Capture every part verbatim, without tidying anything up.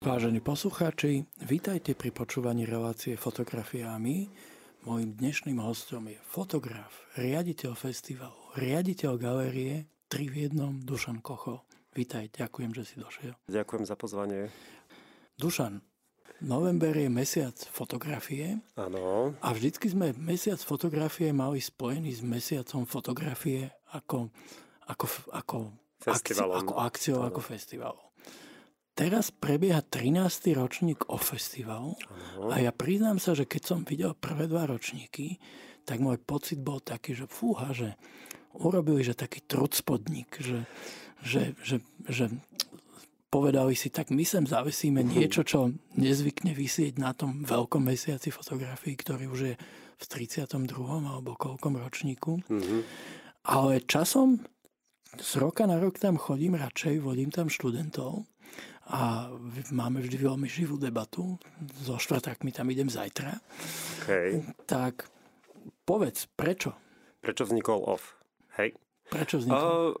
Vážení poslucháči, vítajte pri počúvaní relácie Fotografiami. Mojím dnešným hostom je fotograf, riaditeľ festivalu, riaditeľ galérie tri v jednom Dušan Kocho. Vítaj, ďakujem, že si došiel. Ďakujem za pozvanie. Dušan, november je mesiac fotografie. Áno. A vždycky sme mesiac fotografie mali spojený s mesiacom fotografie ako, ako, ako, festivalom. Akci, ako akciou, ano. Ako festivalom. Teraz prebieha trinásty ročník Off festivalu a ja priznám sa, že keď som videl prvé dva ročníky, tak môj pocit bol taký, že fúha, že urobili že taký trucpodnik, že, že, že, že povedali si, tak my sem zavesíme niečo, čo nezvykne vysieť na tom veľkom mesiaci fotografií, ktorý už je v tridsiatom druhom alebo koľkom ročníku. Mm-hmm. Ale časom z roka na rok tam chodím radšej, vodím tam študentov. A máme vždy veľmi živú debatu. So štvrtákmi tam idem zajtra. Okay. Tak povedz, prečo? Prečo vznikol Off? Hej. Prečo vznikol? Uh,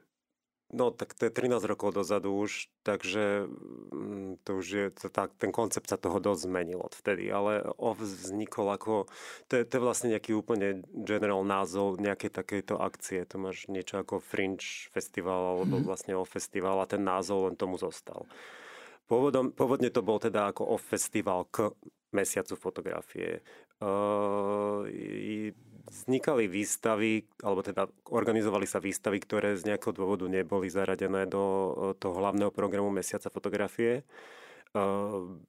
no tak to je trinásť rokov dozadu už, takže to už je, to, tak, ten koncept sa toho dosť zmenil od vtedy. Ale Off vznikol ako, to je, to je vlastne nejaký úplne general názov nejakej takejto akcie. To máš niečo ako Fringe festival alebo vlastne Off festival a ten názov len tomu zostal. Pôvodom, pôvodne to bol teda ako Off festival k mesiacu fotografie. E, vznikali výstavy, alebo teda organizovali sa výstavy, ktoré z nejakého dôvodu neboli zaradené do toho hlavného programu mesiaca fotografie. E,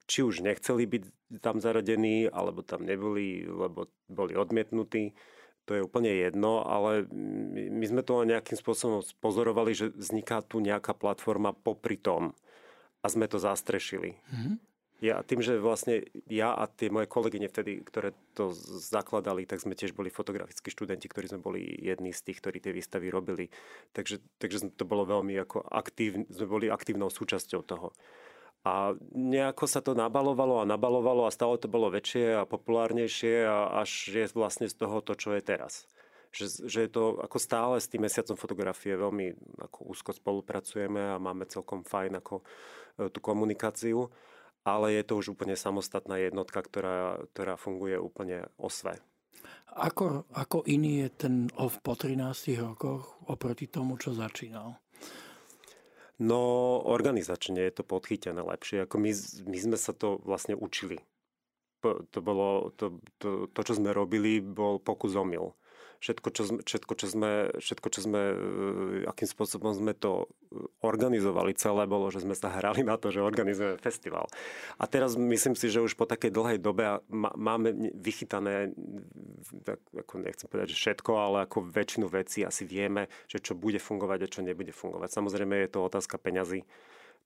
či už nechceli byť tam zaradení, alebo tam neboli, lebo boli odmietnutí. To je úplne jedno, ale my sme to nejakým spôsobom pozorovali, že vzniká tu nejaká platforma popri tom. A sme to zastrešili. Mm-hmm. Ja, tým, že vlastne ja a tie moje kolegyne vtedy, ktoré to zakladali, tak sme tiež boli fotografickí študenti, ktorí sme boli jedni z tých, ktorí tie výstavy robili. Takže, takže to bolo veľmi ako aktív, sme boli aktívnou súčasťou toho. A nejako sa to nabalovalo a nabalovalo a stále to bolo väčšie a populárnejšie a až je vlastne z toho to, čo je teraz. Že, že je to ako stále s tým mesiacom fotografie veľmi ako úzko spolupracujeme a máme celkom fajn ako tú komunikáciu, ale je to už úplne samostatná jednotka, ktorá, ktorá funguje úplne o sve. Ako, ako iný je ten Off po trinástich rokoch oproti tomu, čo začínal? No organizačne je to podchytené lepšie. Ako my, my sme sa to vlastne učili. To, bolo, to, to, to čo sme robili, bol pokus omyl. Všetko čo, sme, všetko, čo sme, všetko, čo sme, akým spôsobom sme to organizovali celé, bolo, že sme sa hrali na to, že organizujeme festival. A teraz myslím si, že už po takej dlhej dobe máme vychytané, tak, ako nechcem povedať, že všetko, ale ako väčšinu vecí asi vieme, že čo bude fungovať a čo nebude fungovať. Samozrejme je to otázka peňazí,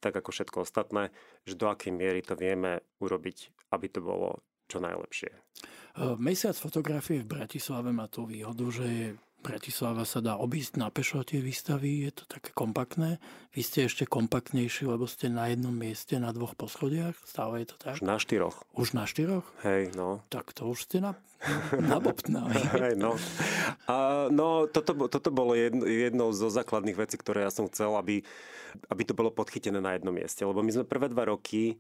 tak ako všetko ostatné, že do akej miery to vieme urobiť, aby to bolo čo najlepšie. Mesiac fotografie v Bratislave má tú výhodu, že je, Bratislava sa dá obísť na pešo tie výstavy, je to také kompaktné. Vy ste ešte kompaktnejší, lebo ste na jednom mieste, na dvoch poschodiach, stále je to tak? Už na štyroch. Už na štyroch? Hej, no. Tak to už ste na, nabobtnali. Hej, no. A, no, toto, toto bolo jedno, jednou zo základných vecí, ktoré ja som chcel, aby, aby to bolo podchytené na jednom mieste, lebo my sme prvé dva roky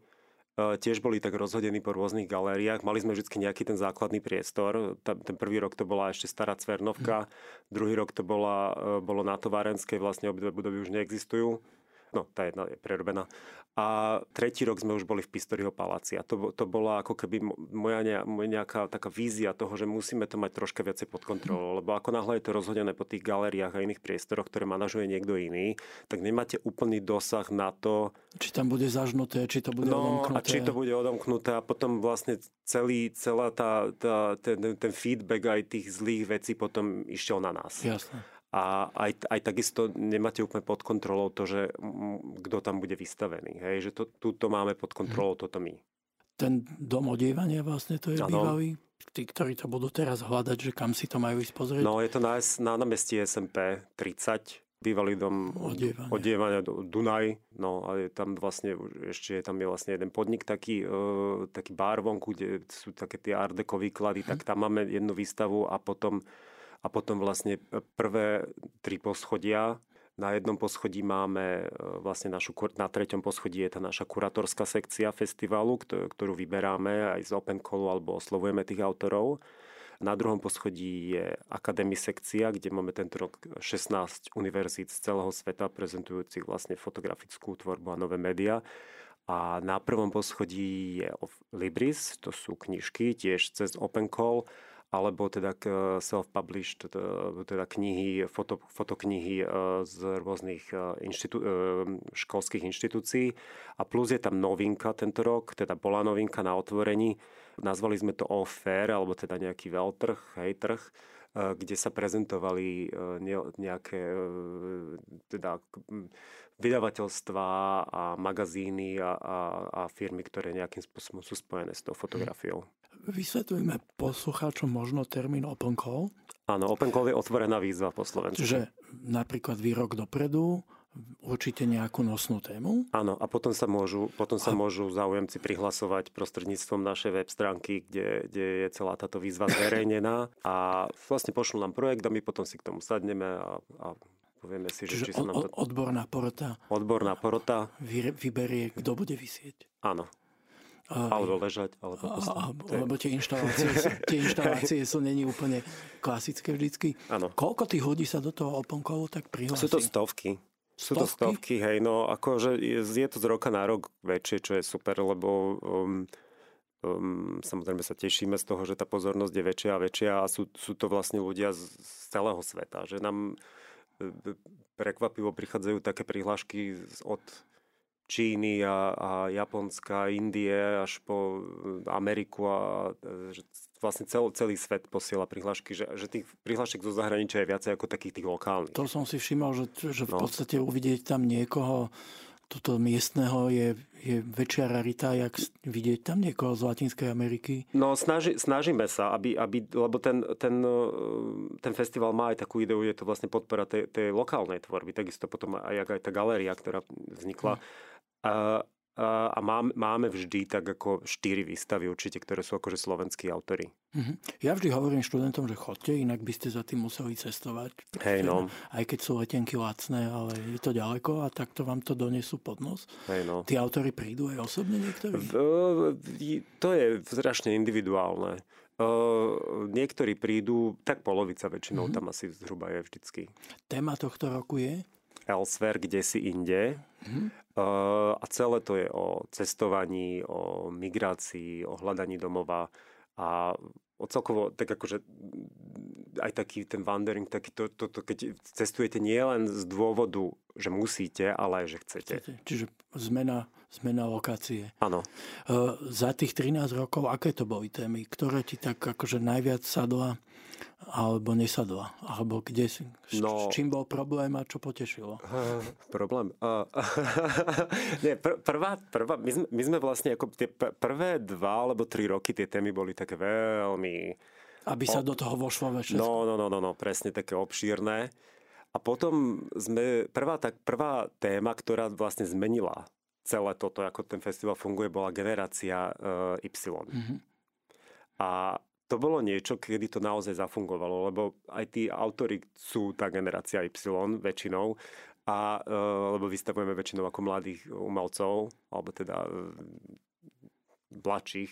tiež boli tak rozhodení po rôznych galériách. Mali sme vždy nejaký ten základný priestor. Ten prvý rok to bola ešte stará Cvernovka, druhý rok to bola, bolo na Továrenskej, vlastne obidve budovy už neexistujú. No, tá jedna je prerobená. A tretí rok sme už boli v Pistorího paláci. A to, to bola ako keby moja nejaká taká vízia toho, že musíme to mať troška viacej pod kontrolou. Lebo ako náhle je to rozhodené po tých galériách a iných priestoroch, ktoré manažuje niekto iný, tak nemáte úplný dosah na to. Či tam bude zažnuté, či to bude no, odomknuté. No a či to bude odomknuté. A potom vlastne celý, celá tá, tá, ten, ten feedback aj tých zlých vecí potom išiel na nás. Jasné. A aj, aj takisto nemáte úplne pod kontrolou to, že kto tam bude vystavený. Hej? Že to, túto máme pod kontrolou, toto my. Ten dom odievania vlastne to je ano. Bývalý. Tí, ktorí to budú teraz hľadať, že kam si to majú ísť pozrieť. No je to na, na námestí es em pé tridsať. Bývalý dom odievania, odievania Dunaj. No a je tam vlastne ešte je tam je vlastne jeden podnik taký, e, taký bar vonku, kde sú také tie ARDECO výklady. Hm. Tak tam máme jednu výstavu a potom A potom vlastne prvé tri poschodia Na jednom poschodí máme vlastne našu, na treťom poschodí je tá naša kuratorská sekcia festivalu, ktorú vyberáme aj z Open Callu alebo oslovujeme tých autorov. Na druhom poschodí je Academy sekcia, kde máme tento rok šestnásť univerzít z celého sveta prezentujúcich vlastne fotografickú tvorbu a nové médiá. A na prvom poschodí je Libris, to sú knižky tiež cez Open Call, alebo teda self-published, teda knihy, foto, fotoknihy z rôznych inštitú, školských inštitúcií. A plus je tam novinka tento rok, teda bola novinka na otvorení. Nazvali sme to Off fair, alebo teda nejaký veľtrh, hej, trh, kde sa prezentovali nejaké teda vydavateľstvá a magazíny a, a, a firmy, ktoré nejakým spôsobom sú spojené s tou fotografiou. Vysvetlíme poslucháčom možno termín Open Call. Áno, Open Call je otvorená výzva po slovensku. Čiže napríklad výrok dopredu, určite nejakú nosnú tému. Áno, a potom sa môžu, potom sa a... môžu záujemci prihlasovať prostredníctvom našej web stránky, kde, kde je celá táto výzva zverejnená. A vlastne pošlú nám projekt a my potom si k tomu sadneme a, a povieme si, že či sa nám to... odborná porota. Odborná porota. Vy, vyberie, kto bude visieť. Áno. Alebo ležať, alebo postaviť. Lebo tie inštalácie, tie inštalácie sú není úplne klasické vždycky. Áno. Koľko tých ľudí sa do toho Open Callu tak prihlási? Sú to stovky. Sú to stovky, hej, no akože je, je to z roka na rok väčšie, čo je super, lebo um, um, samozrejme sa tešíme z toho, že tá pozornosť je väčšia a väčšia a sú, sú to vlastne ľudia z, z celého sveta, že nám prekvapivo prichádzajú také prihlášky od Číny a, a Japonska, Indie až po Ameriku a že vlastne cel, celý svet posiela prihlášky, že, že tých prihlášek zo zahraničia je viacej ako takých tých lokálnych. To som si všimol, že, že v no. podstate uvidieť tam niekoho toto miestneho je, je väčšia rarita, jak vidieť tam niekoho z Latinskej Ameriky. No snaži, snažíme sa, aby, aby, lebo ten, ten, ten festival má aj takú ideu, je to vlastne podpora tej, tej lokálnej tvorby, takisto potom aj, aj tá galéria, ktorá vznikla. A, a, a máme, máme vždy tak ako štyri výstavy určite, ktoré sú akože slovenskí autori. Ja vždy hovorím študentom, že chodte, inak by ste za tým museli cestovať. Hej no. Aj keď sú letenky lacné, ale je to ďaleko a takto vám to donesú pod nos. Hej no. Tí autori prídu aj osobne niektorí? To je strašne individuálne. Niektorí prídu, tak polovica väčšinou mm-hmm. tam asi zhruba je vždycky. Téma tohto roku je? Elsewhere, kde si inde. Mm-hmm. A celé to je o cestovaní, o migrácii, o hľadaní domova. A celkovo, tak akože aj taký ten wandering, taký to, to, to, keď cestujete nie len z dôvodu, že musíte, ale aj, že chcete. chcete. Čiže zmena, zmena lokácie. Áno. E, za tých trinásť rokov, aké to boli témy? Ktoré ti tak akože najviac sadla alebo nesadla? Alebo kde si? No, čím bol problém a čo potešilo? Uh, problém? Uh, nie, pr- prvá, prvá, my sme, my sme vlastne ako tie prvé dva alebo tri roky tie témy boli také veľmi... Aby sa do toho vošlo väčšie. No, no, no, no, no, presne také obšírne. A potom sme, prvá, tak, prvá téma, ktorá vlastne zmenila celé toto, ako ten festival funguje, bola generácia uh, Y. Mm-hmm. A to bolo niečo, kedy to naozaj zafungovalo, lebo aj tí autori sú tá generácia Y väčšinou, a, uh, lebo vystavujeme väčšinou ako mladých umelcov, alebo teda uh, mladších.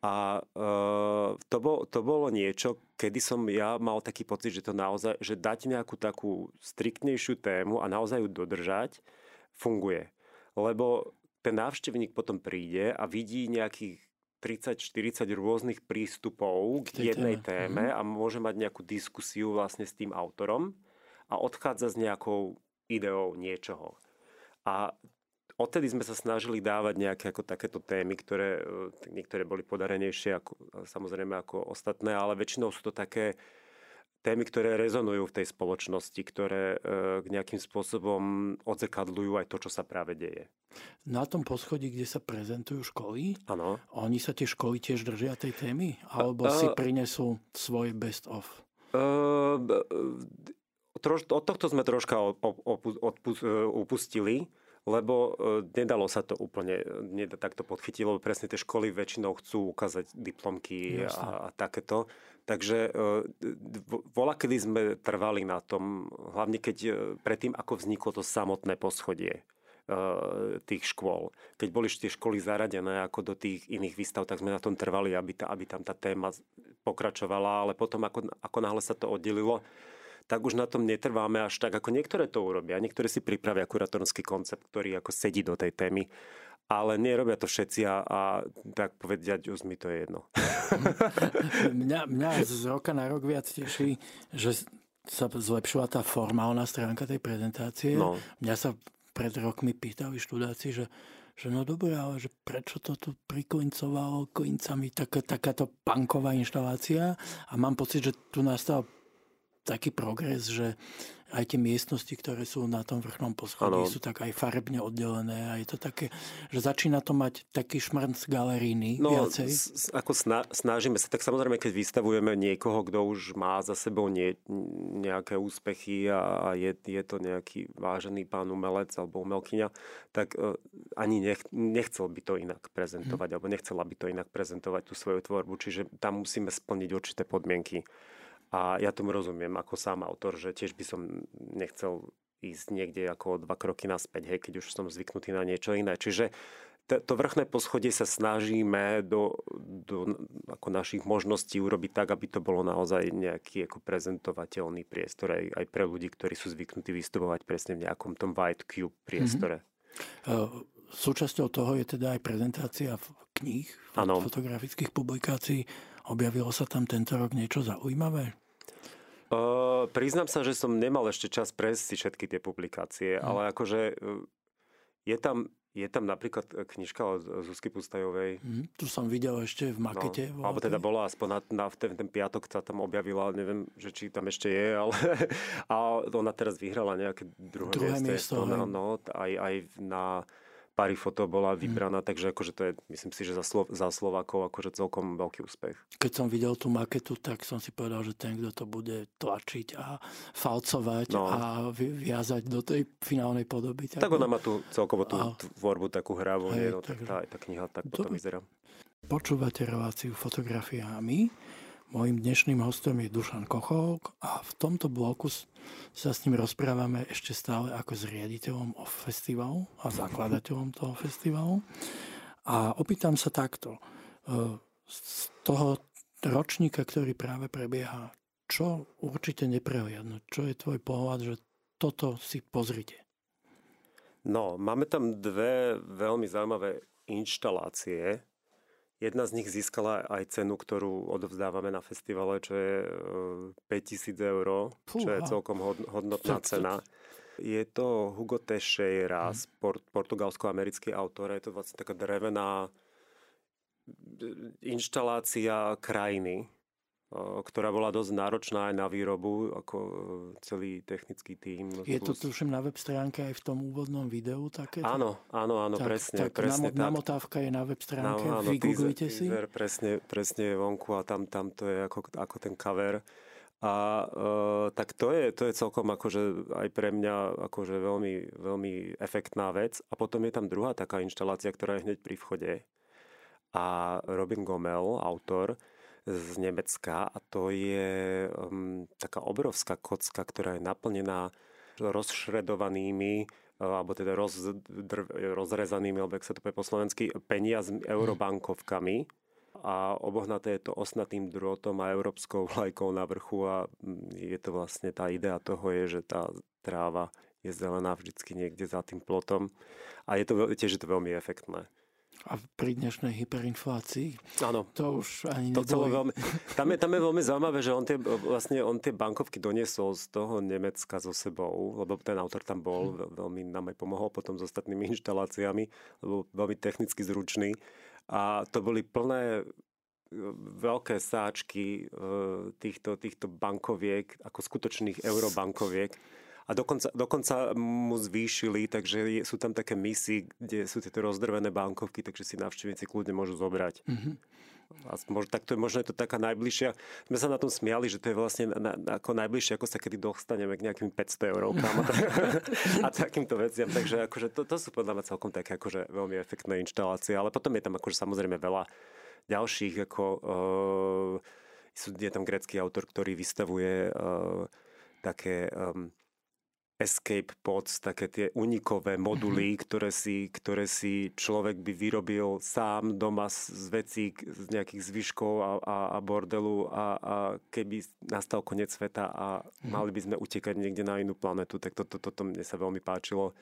A uh, to, bol, to bolo niečo, kedy som ja mal taký pocit, že to naozaj, že dať nejakú takú striktnejšiu tému a naozaj ju dodržať, funguje. Lebo ten návštevník potom príde a vidí nejakých tridsať štyridsať rôznych prístupov k jednej téme a môže mať nejakú diskusiu vlastne s tým autorom a odchádza s nejakou ideou niečoho. A odtedy sme sa snažili dávať nejaké ako takéto témy, ktoré niektoré boli podarenejšie, ako, samozrejme ako ostatné, ale väčšinou sú to také témy, ktoré rezonujú v tej spoločnosti, ktoré e, nejakým spôsobom odzrkadľujú aj to, čo sa práve deje. Na tom poschodí, kde sa prezentujú školy, ano. Oni sa tie školy tiež držia tej témy? Alebo uh, si prinesú svoj best of? Uh, troš, od tohto sme troška op, op, op, odpust, uh, upustili. lebo nedalo sa to úplne takto podchytiť, lebo presne tie školy väčšinou chcú ukázať diplomky a, a takéto. Takže voľakedy sme trvali na tom, hlavne keď predtým, ako vzniklo to samotné poschodie tých škôl. Keď boli tie školy zaradené ako do tých iných výstav, tak sme na tom trvali, aby, ta, aby tam tá téma pokračovala, ale potom ako, ako náhle sa to oddelilo, tak už na tom netrváme až tak, ako niektoré to urobia. Niektoré si pripravia kuratorský koncept, ktorý ako sedí do tej témy, ale nerobia to všetci a, a tak povedať, už mi to je jedno. mňa, mňa z roka na rok viac teší, že sa zlepšila tá formálna stránka tej prezentácie. No. Mňa sa pred rokmi pýtali študáci, že, že no dobré, ale že prečo to tu priklincovalo klincami tak, takáto punková inštalácia, a mám pocit, že tu nastal taký progres, že aj tie miestnosti, ktoré sú na tom vrchnom poschodí, ano, sú tak aj farebne oddelené, a je to také, že začína to mať taký šmrnc galeríny, no, viacej. S, ako sna, snažíme sa, tak samozrejme, keď vystavujeme niekoho, kto už má za sebou nie, nejaké úspechy a je, je to nejaký vážený pán umelec alebo umelkyňa, tak uh, ani nech, nechcel by to inak prezentovať, hmm. alebo nechcela by to inak prezentovať tú svoju tvorbu, čiže tam musíme splniť určité podmienky. A ja tomu rozumiem ako sám autor, že tiež by som nechcel ísť niekde ako dva kroky naspäť, hej, keď už som zvyknutý na niečo iné. Čiže t- to vrchné poschodie sa snažíme do, do ako našich možností urobiť tak, aby to bolo naozaj nejaký ako prezentovateľný priestor aj, aj pre ľudí, ktorí sú zvyknutí vystupovať presne v nejakom tom white cube priestore. Mm-hmm. Súčasťou toho je teda aj prezentácia kníh, ano, fotografických publikácií. Objavilo sa tam tento rok niečo zaujímavé? Uh, priznám sa, že som nemal ešte čas prejsť si všetky tie publikácie, hmm. ale akože je tam, je tam napríklad knižka od Zuzky Pustajovej. Hmm. Tu som videl ešte v makete. No, alebo teda bola aspoň na, na ten, ten piatok, sa tam objavila, neviem, že či tam ešte je, ale a ona teraz vyhrala nejaké druhé, druhé miesto. miesto, na, no, aj, aj na Pari foto bola vybraná, hmm. takže akože to je, myslím si, že za, Slo- za Slovákov akože celkom veľký úspech. Keď som videl tú maketu, tak som si povedal, že ten, kto to bude tlačiť a falcovať, no, a viazať do tej finálnej podoby. Tak, tak ona má tu celkovo tú a... tvorbu takú hravú, no, tak tá, tá kniha tak potom vyzerá. Počúvate reláciu Fotografiami. Mojím dnešným hostom je Dušan Kocho a v tomto bloku sa s ním rozprávame ešte stále ako s riaditeľom Off festivalu a zakladateľom toho festivalu. A opýtam sa takto. Z toho ročníka, ktorý práve prebieha, čo určite neprehliadnuť? Čo je tvoj pohľad, že toto si pozrite? No, máme tam dve veľmi zaujímavé inštalácie. Jedna z nich získala aj cenu, ktorú odovzdávame na festivale, čo je päťtisíc eur, čo je celkom hodnotná cena. Je to Hugo Teixeira, hmm. portugalsko-americký autor. Je to vlastne taká drevená inštalácia krajiny, ktorá bola dosť náročná aj na výrobu, ako celý technický tím. Je to, tuším, na web stránke aj v tom úvodnom videu také? Áno, áno, áno, tak, presne. Tak, presne namo, tak. Namotávka je na web stránke, no, áno, vygooglite si. Teaser, presne, presne je vonku a tam, tam to je ako, ako ten cover. A e, tak to je, to je celkom akože aj pre mňa akože veľmi, veľmi efektná vec. A potom je tam druhá taká inštalácia, ktorá je hneď pri vchode. A Robin Gomel, autor z Nebecka, a to je um, taká obrovská kocka, ktorá je naplnená rozšredovanými uh, alebo teda roz, drv, rozrezanými, alebo ak sa to povie po slovensky, peniazmi, eurobankovkami, a obohnaté je to osnatým drôtom a európskou vlajkou na vrchu, a je to vlastne tá idea toho je, že tá tráva je zelená vždycky niekde za tým plotom, a je to tiež je to veľmi efektné. A pri dnešnej hyperinflácii? Áno. To už ani to nebolo. Tam je, tam je veľmi zaujímavé, že on tie, vlastne on tie bankovky doniesol z toho Nemecka so sebou, lebo ten autor tam bol, veľmi nám aj pomohol potom s ostatnými inštaláciami, lebo veľmi technicky zručný. A to boli plné veľké sáčky týchto, týchto bankoviek, ako skutočných eurobankoviek. A dokonca, dokonca mu zvýšili, takže sú tam také misy, kde sú tieto rozdrvené bankovky, takže si návštevníci kľudne môžu zobrať. Mm-hmm. A možno, tak to je, možno je to taká najbližšia. Sme sa na tom smiali, že to je vlastne na, na, ako najbližšie, ako sa kedy dostaneme k nejakým päťsto eurókám a, tak, a takýmto veciam. Takže akože to, to sú podľa mňa celkom také akože veľmi efektné inštalácie. Ale potom je tam akože samozrejme veľa ďalších, ako uh, je tam grécky autor, ktorý vystavuje uh, také um, escape pods, také tie unikové moduly, ktoré si, ktoré si človek by vyrobil sám doma z vecí, z nejakých zvyškov a, a, a bordelu a, a keby nastal koniec sveta a mali by sme utekať niekde na inú planetu, tak toto to, to, to mne sa veľmi páčilo.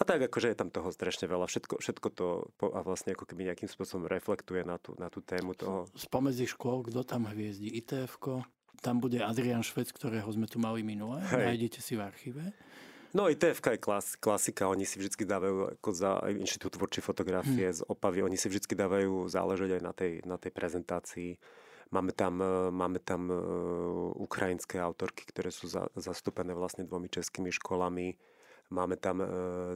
A tak akože je tam toho strašne veľa. Všetko, všetko to a vlastne ako keby nejakým spôsobom reflektuje na tú, na tú tému toho. Spomedzi škôl, kto tam hviezdi? í té efko? Tam bude Adrian Šved, ktorého sme tu mali minule. Hej. Nájdete si v archíve. No í té efka je klas, klasika. Oni si vždy dávajú ako za Inštitút tvorčej fotografie hmm. z Opavy. Oni si vždy dávajú záležať aj na tej, na tej prezentácii. Máme tam, máme tam ukrajinské autorky, ktoré sú za, zastúpené vlastne dvomi českými školami. Máme tam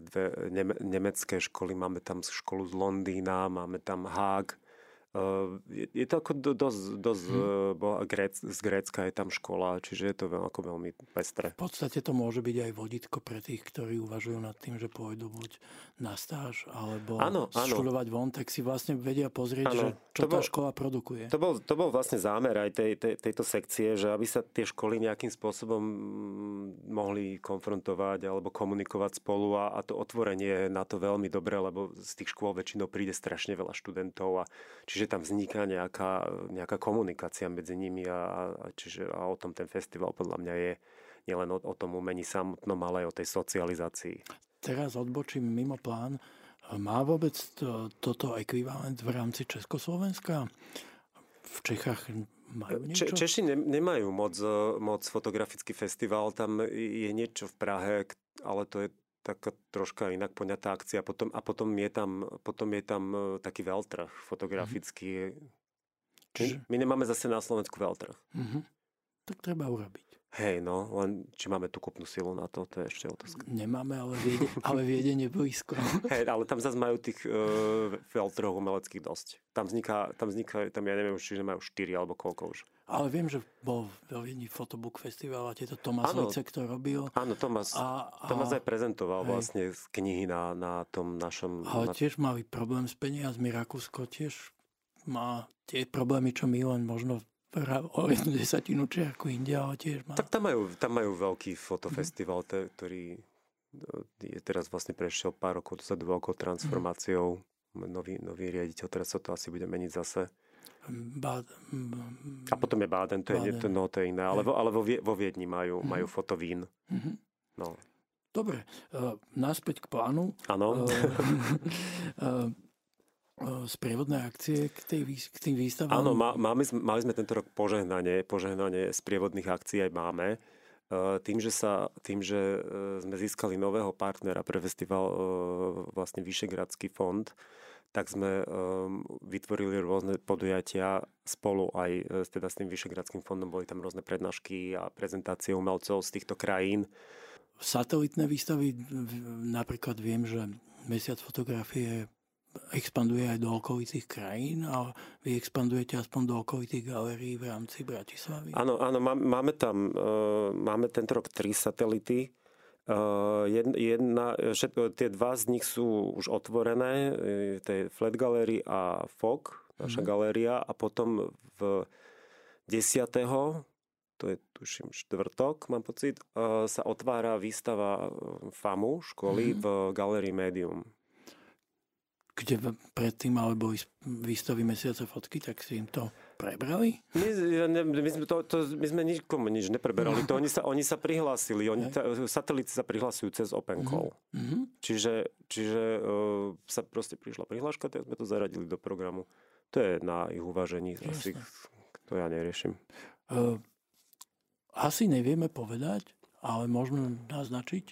dve neme, nemecké školy, máme tam školu z Londýna, máme tam Hague. Je, je to ako dosť, dosť hmm. grec, z Grécka je tam škola, čiže je to veľ, ako veľmi pestré. V podstate to môže byť aj vodítko pre tých, ktorí uvažujú nad tým, že pôjdu buď na stáž, alebo ano, študovať ano. von, tak si vlastne vedia pozrieť, ano. že čo bol, tá škola produkuje. To bol, to bol vlastne zámer aj tej, tej, tejto sekcie, že aby sa tie školy nejakým spôsobom mohli konfrontovať alebo komunikovať spolu a, a to otvorenie je na to veľmi dobré, lebo z tých škôl väčšinou príde strašne veľa študentov a čiže tam vzniká nejaká, nejaká komunikácia medzi nimi a, a, čiže, a o tom ten festival podľa mňa je nielen o, o tom umení samotnom, ale aj o tej socializácii. Teraz odbočím mimo plán. Má vôbec to, toto ekvivalent v rámci Československa? V Čechách majú niečo? Če, Češi ne, nemajú moc, moc fotografický festival. Tam je niečo v Prahe, ale to je taká troška inak poňatá akcia. Potom, a potom je tam, potom je tam taký veľtrh fotografický. Mm-hmm. Čiže... My nemáme zase na Slovensku veľtrh. Mm-hmm. Tak treba urobiť. Hej, no, len či máme tú kupnú silu na to, to je ešte otázka. Nemáme, ale viede, ale viedenie blízko. Hej, ale tam zase majú tých uh, veľtrhov umeleckých dosť. Tam vzniká, tam vzniká, tam ja neviem už, čiže majú štyri alebo koľko už. Ale viem, že bol v Viedni Photobook Festival a tieto Tomáš Vicek to robil. Áno, Tomáš aj prezentoval hej. vlastne z knihy na, na tom našom... Ale na... tiež mali problém s peniazmi. Rakúsko tiež má tie problémy, čo my len možno... o jednu desatinu čiarku India, ale tiež má. Tak tam majú, tam majú veľký fotofestival, te, ktorý je teraz vlastne prešiel pár rokov, to sa dva rokov transformáciou. Nový, nový riaditeľ, teraz sa to asi bude meniť zase. Bad, b- A potom je Baden, to Baden. je no, to je iné, ale vo, ale vo Viedni majú, majú mm-hmm. fotovín. Mm-hmm. No. Dobre, uh, naspäť k plánu. Áno. Áno. Sprievodné akcie k, tej, k tým výstavám? Áno, má, máme, mali sme tento rok požehnanie, požehnanie sprievodných akcií aj máme. Tým, že, sa, tým, že sme získali nového partnera pre festival, vlastne Višegradský fond, tak sme vytvorili rôzne podujatia spolu aj teda s tým Višegradským fondom. Boli tam rôzne prednášky a prezentácie umelcov z týchto krajín. Satelitné výstavy, napríklad viem, že Mesiac fotografie expanduje aj do okolitých krajín a vy expandujete aspoň do okolitých galérií v rámci Bratislavy? Áno, áno, máme tam uh, máme tento rok tri satelity. Uh, jedna, jedna, všetko, tie dva z nich sú už otvorené, to je Flat Gallery a ef ó gé, naša hmm. galéria, a potom v desiateho, to je tuším štvrtok, mám pocit, uh, sa otvára výstava FAMU školy hmm. v Galérii Medium. Kde predtým ale boli výstavy Mesiace fotky, tak si im to prebrali? My, ne, my, sme, to, to, my sme nikomu nič nepreberali. To oni, sa, oni sa prihlásili. Oni, ta, satelity sa prihlasujú cez Open Call. Mm-hmm. Čiže, čiže uh, sa proste prišla prihláška, tak sme to zaradili do programu. To je na ich uvažení. Asi, to ja neriešim. Uh, asi nevieme povedať, ale môžeme naznačiť,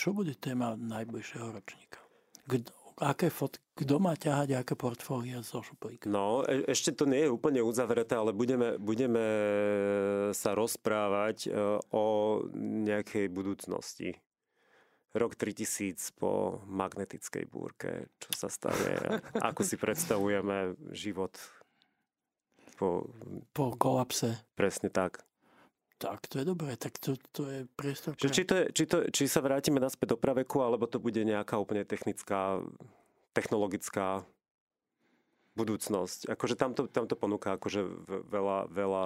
čo bude téma najbližšieho ročníka. Kdo, aké fotky kto má ťahať aké portfólia zo šuplíka? No, e- ešte to nie je úplne uzavreté, ale budeme, budeme sa rozprávať o nejakej budúcnosti. Rok tritisíc po magnetickej búrke, čo sa stane, ako si predstavujeme život po... Po kolapse. Presne tak. Tak, to je dobré, tak to, to je priestor... Pre... Či, to je, či, to, či sa vrátime naspäť do praveku, alebo to bude nejaká úplne technická... technologická budúcnosť. Akože tamto, tamto ponúka akože veľa, veľa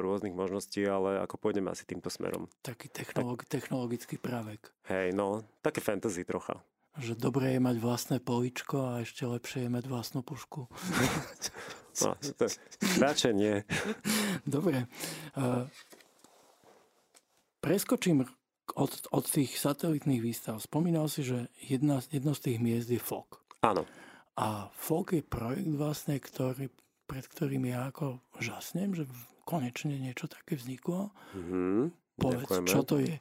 rôznych možností, ale ako pôjdeme asi týmto smerom. Taký technolog, tak... technologický právek. Hej, no, také fantasy trocha. Že dobré je mať vlastné políčko a ešte lepšie je mať vlastnú pušku. No, to radšej nie. Dobre. Uh, preskočím od, od tých satelitných výstav. Spomínal si, že jedna, jedno z tých miest je ef ó gé. Áno. A ef ó gé je projekt vlastne, ktorý, pred ktorým ja ako žasnem, že konečne niečo také vzniklo. Mm-hmm. Povedz, ďakujeme. Čo to je?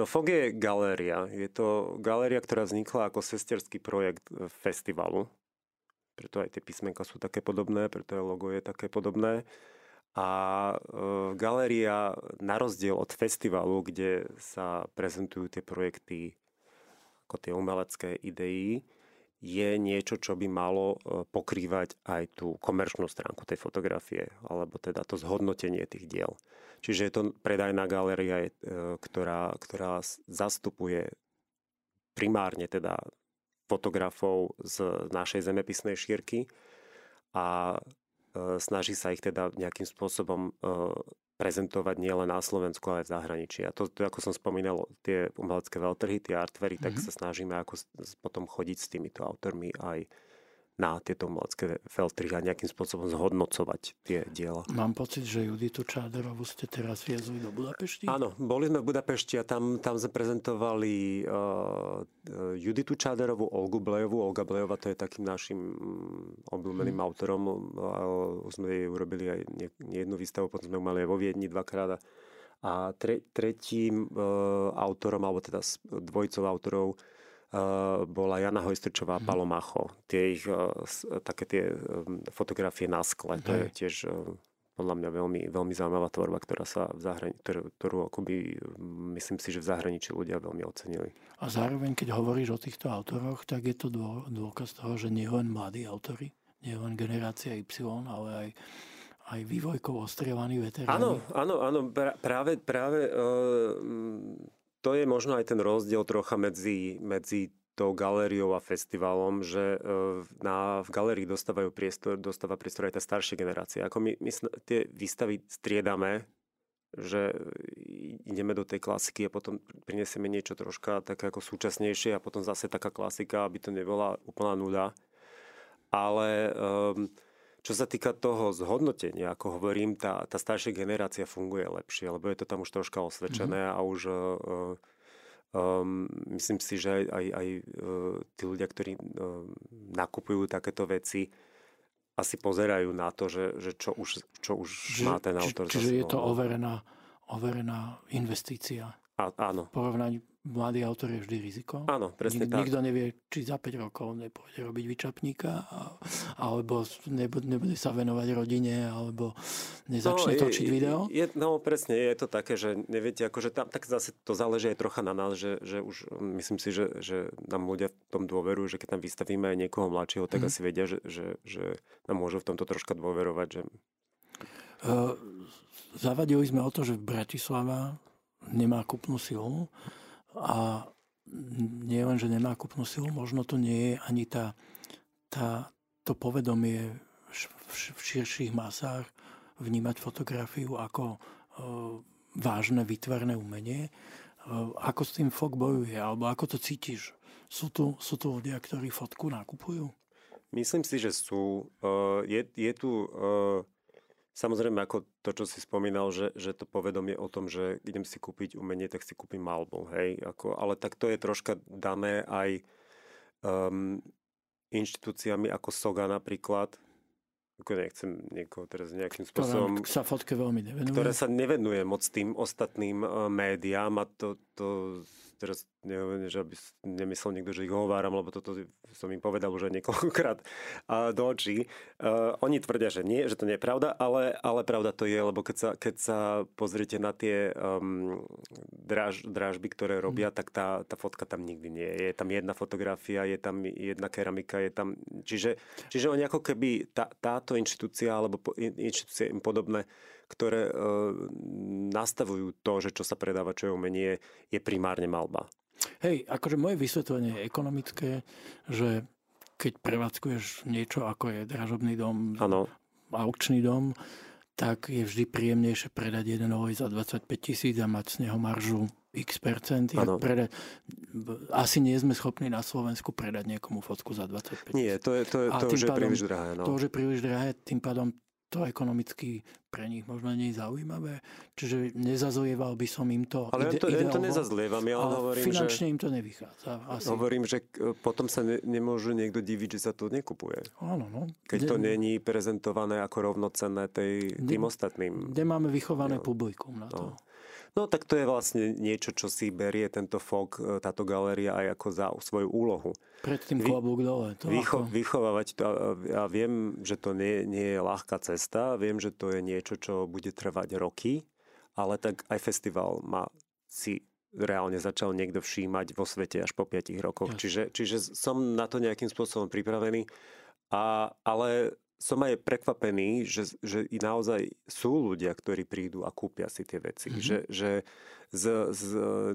No ef ó gé je galéria. Je to galéria, ktorá vznikla ako sesterský projekt festivalu. Preto aj tie písmenka sú také podobné, preto aj logo je také podobné. A e, galéria, na rozdiel od festivalu, kde sa prezentujú tie projekty ako tie umelecké idei, je niečo, čo by malo pokrývať aj tú komerčnú stránku tej fotografie, alebo teda to zhodnotenie tých diel. Čiže je to predajná galéria, ktorá, ktorá zastupuje primárne teda fotografov z našej zemepisnej šírky a snaží sa ich teda nejakým spôsobom prezentovať nielen na Slovensku, ale aj v zahraničí. A to, to ako som spomínal, tie umelecké veľtrhy, tie artvery, mm-hmm. tak sa snažíme ako potom chodiť s týmito autormi aj na tieto umelecké veľtrhy a nejakým spôsobom zhodnocovať tie diela. Mám pocit, že Juditu Čáderovú ste teraz viezli do Budapešti? Áno, boli sme v Budapešti a tam, tam sme prezentovali uh, Juditu Čáderovú, Olgu Blejovú. Olga Blejová, to je takým našim obľúbeným hmm. autorom. Uh, už sme jej urobili aj nie, nie jednu výstavu, potom sme ju mali aj vo Viedni dvakrát. A tre, tretím uh, autorom, alebo teda dvojicou autorov, bola Jana Hojstrčová a Palomacho. Tie ich také tie fotografie na skle. To je tiež podľa mňa veľmi, veľmi zaujímavá tvorba, ktorá sa v zahrani- ktorú akoby, myslím si, že v zahraničí ľudia veľmi ocenili. A zároveň, keď hovoríš o týchto autoroch, tak je to dô- dôkaz toho, že nie len mladí autori, nie len generácia Y, ale aj aj vývojkov ostrievaní veteráni. Áno, áno, áno. Práve, práve uh, to je možno aj ten rozdiel trocha medzi, medzi tou galériou a festivalom, že na, v galérii dostávajú priestor, dostáva priestor aj tá staršia generácia. Ako my, my tie výstavy striedame, že ideme do tej klasiky a potom prinesieme niečo troška také ako súčasnejšie a potom zase taká klasika, aby to nebola úplná nuda. Ale um, čo sa týka toho zhodnotenia, ako hovorím, tá, tá staršia generácia funguje lepšie, lebo je to tam už troška osvedčené mm-hmm. a už uh, um, myslím si, že aj, aj uh, tí ľudia, ktorí uh, nakupujú takéto veci, asi pozerajú na to, že, že čo už, čo už že, má ten autor. Či, čiže je to overená, overená investícia. A, áno. V porovnaní mladý autor je vždy riziko. Áno, presne Nik, tak. Nikto nevie, či za päť rokov nepôjde robiť vyčapníka, alebo nebude sa venovať rodine, alebo nezačne no, točiť je, video. Je, no presne, je to také, že neviete, akože tam, tak zase to záleží aj trocha na nás, že, že už myslím si, že, že nám ľudia v tom dôverujú, že keď tam vystavíme aj niekoho mladšieho, tak mm. asi vedia, že, že, že nám môžu v tomto troška dôverovať. Že... Uh, zavadili sme o to, že Bratislava nemá kúpnu silu. A nie len, že nemá kúpnu silu, možno to nie je ani tá, tá, to povedomie v širších masách vnímať fotografiu ako e, vážne výtvarné umenie. E, ako s tým ef ó gé bojuje, alebo ako to cítiš? Sú tu, sú tu ľudia, ktorí fotku nakupujú? Myslím si, že sú. Uh, je, je tu... Uh... Samozrejme, ako to, čo si spomínal, že, že to povedomie o tom, že idem si kúpiť umenie, tak si kúpim malbu. Hej? Ako, ale tak to je troška dané aj um, inštitúciami ako SOGA napríklad. Ako nechcem niekoho teraz nejakým spôsobom... Ktoré sa fotke veľmi nevenuje. Ktoré sa nevenuje moc tým ostatným médiám a to, to teraz neviem, že aby nemyslel niekto, že ich hováram, lebo toto som im povedal už aj niekoľkokrát do očí. Uh, oni tvrdia, že nie, že to nie je pravda, ale, ale pravda to je, lebo keď sa, keď sa pozriete na tie um, dráž, drážby, ktoré robia, tak tá, tá fotka tam nikdy nie je. Je tam jedna fotografia, je tam jedna keramika, je tam... Čiže, čiže oni ako keby tá, táto inštitúcia alebo inštitúcie im podobné, ktoré e, nastavujú to, že čo sa predáva, čo je umenie, je primárne malba. Hej, akože moje vysvetlenie je ekonomické, že keď prevádzkuješ niečo, ako je dražobný dom, ano. Aukčný dom, tak je vždy príjemnejšie predať jeden olej za dvadsaťpäť tisíc a mať z neho maržu x percent. Predať, asi nie sme schopní na Slovensku predať niekomu fotku za dvadsaťpäť tisíc. Nie, to je, to je, to už je príliš drahé. No. To už je príliš drahé, tým pádom to ekonomicky pre nich možno nie je zaujímavé. Čiže nezazlieval by som im to ale ide, to, ideovo. Ale to nezazlievam. Ja hovorím, finančne že, im to nevychádza. Asi. Hovorím, že potom sa ne, nemôže niekto diviť, že sa to nekupuje. Áno, no. Keď de, to není prezentované ako rovnocenné tej, tým de, ostatným. Kde máme vychované no. publikum na to. No. No tak to je vlastne niečo, čo si berie tento fog, táto galéria aj ako za svoju úlohu. Predtým klobúk dole. To vycho- vychovávať to. Ja viem, že to nie, nie je ľahká cesta. Viem, že to je niečo, čo bude trvať roky. Ale tak aj festival má si reálne začal niekto všímať vo svete až po piatich rokoch. Čiže, čiže som na to nejakým spôsobom pripravený. A, ale... som aj prekvapený, že, že naozaj sú ľudia, ktorí prídu a kúpia si tie veci. Mm-hmm. Že, že z, z,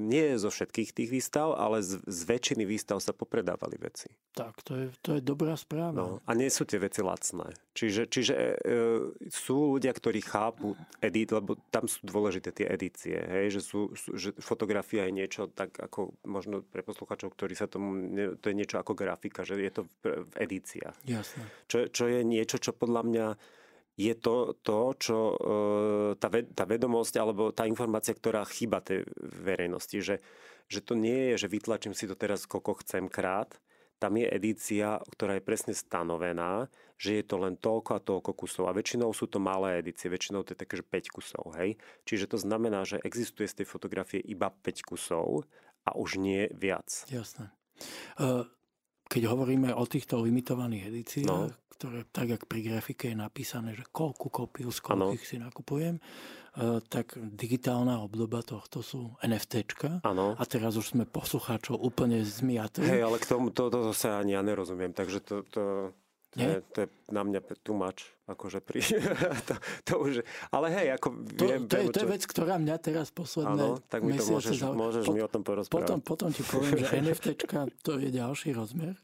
nie zo všetkých tých výstav, ale z, z väčšiny výstav sa popredávali veci. Tak, to je, to je dobrá správa. No, a nie sú tie veci lacné. Čiže, čiže e, sú ľudia, ktorí chápu edit, lebo tam sú dôležité tie edície. Hej? Že, sú, sú, že fotografia je niečo tak ako možno pre posluchačov, ktorí sa tomu... To je niečo ako grafika, že je to v edíciách. Jasné. Čo, čo je niečo Čo, čo podľa mňa je to, to čo tá, ved, tá vedomosť alebo tá informácia, ktorá chýba tej verejnosti. Že, že to nie je, že vytlačím si to teraz, koľko chcem krát. Tam je edícia, ktorá je presne stanovená, že je to len toľko a toľko kusov. A väčšinou sú to malé edície, väčšinou to je také, že päť kusov. Hej? Čiže to znamená, že existuje z tej fotografie iba päť kusov a už nie viac. Jasné. Uh... Keď hovoríme o týchto limitovaných edíciách, no. ktoré tak, jak pri grafike je napísané, že koľku kopiu, z koľkých si nakupujem, tak digitálna obdoba tohto sú NFTčka. Ano. A teraz už sme poslucháčov úplne zmiatli. Hej, ale k tomu to, to, to sa ani ja nerozumiem, takže to... to... Nie? To je na mňa too much, akože pri... to, to už... Ale hej, ako... To, viem, to, je, to je vec, ktorá mňa teraz posledné... Áno, tak mi to môžeš, za... môžeš po, mi o tom porozprávať. Potom, potom ti poviem, že NFTčka to je ďalší rozmer.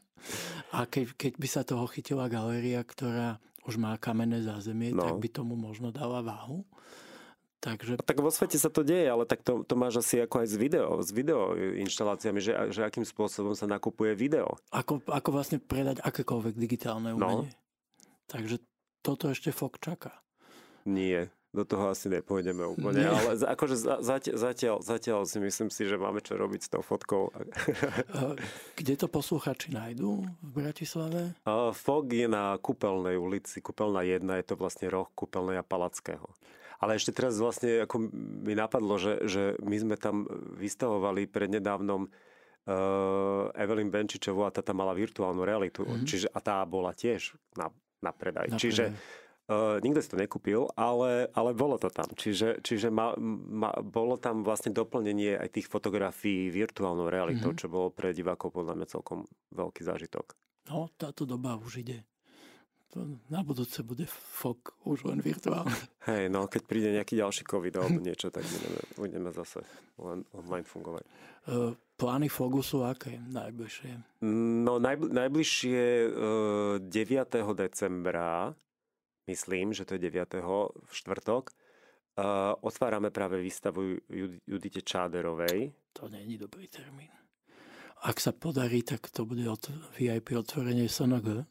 A keď, keď by sa toho chytila galéria, ktorá už má kamenné zázemie, no. tak by tomu možno dala váhu. Takže... Tak vo svete sa to deje, ale tak to, to máš asi ako aj s video, s video inštaláciami, že, že akým spôsobom sa nakupuje video. Ako, ako vlastne predať akékoľvek digitálne umenie. No. Takže toto ešte ef ó gé čaká. Nie, do toho asi nepôjdeme úplne, Nie. ale akože zatiaľ, zatiaľ, zatiaľ si myslím si, že máme čo robiť s tou fotkou. Kde to posluchači nájdú v Bratislave? ef ó gé je na Kúpeľnej ulici, Kúpeľná jedna, je to vlastne roh Kúpeľnej a Palackého. Ale ešte teraz vlastne ako mi napadlo, že, že my sme tam vystavovali prednedávnom uh, Evelyn Benčičovú a tá tam mala virtuálnu realitu. Mm-hmm. Čiže, a tá bola tiež na, na predaj. Na čiže uh, nikto si to nekúpil, ale, ale bolo to tam. Čiže, čiže ma, ma, bolo tam vlastne doplnenie aj tých fotografií virtuálnou realitou, mm-hmm. čo bolo pre divákov podľa mňa celkom veľký zážitok. No, táto doba už ide. To na budúce bude ef ó gé už len virtuálne. Hej, no keď príde nejaký ďalší COVID alebo niečo, tak budeme, budeme zase len online fungovať. Uh, plány ef ó gé sú aké najbližšie? No najbl- najbližšie uh, deviateho decembra, myslím, že to je deviateho v štvrtok, uh, otvárame práve výstavu Jud- Judite Čáderovej. To nie je dobrý termín. Ak sa podarí, tak to bude od vé í pé otvorenie es en gé.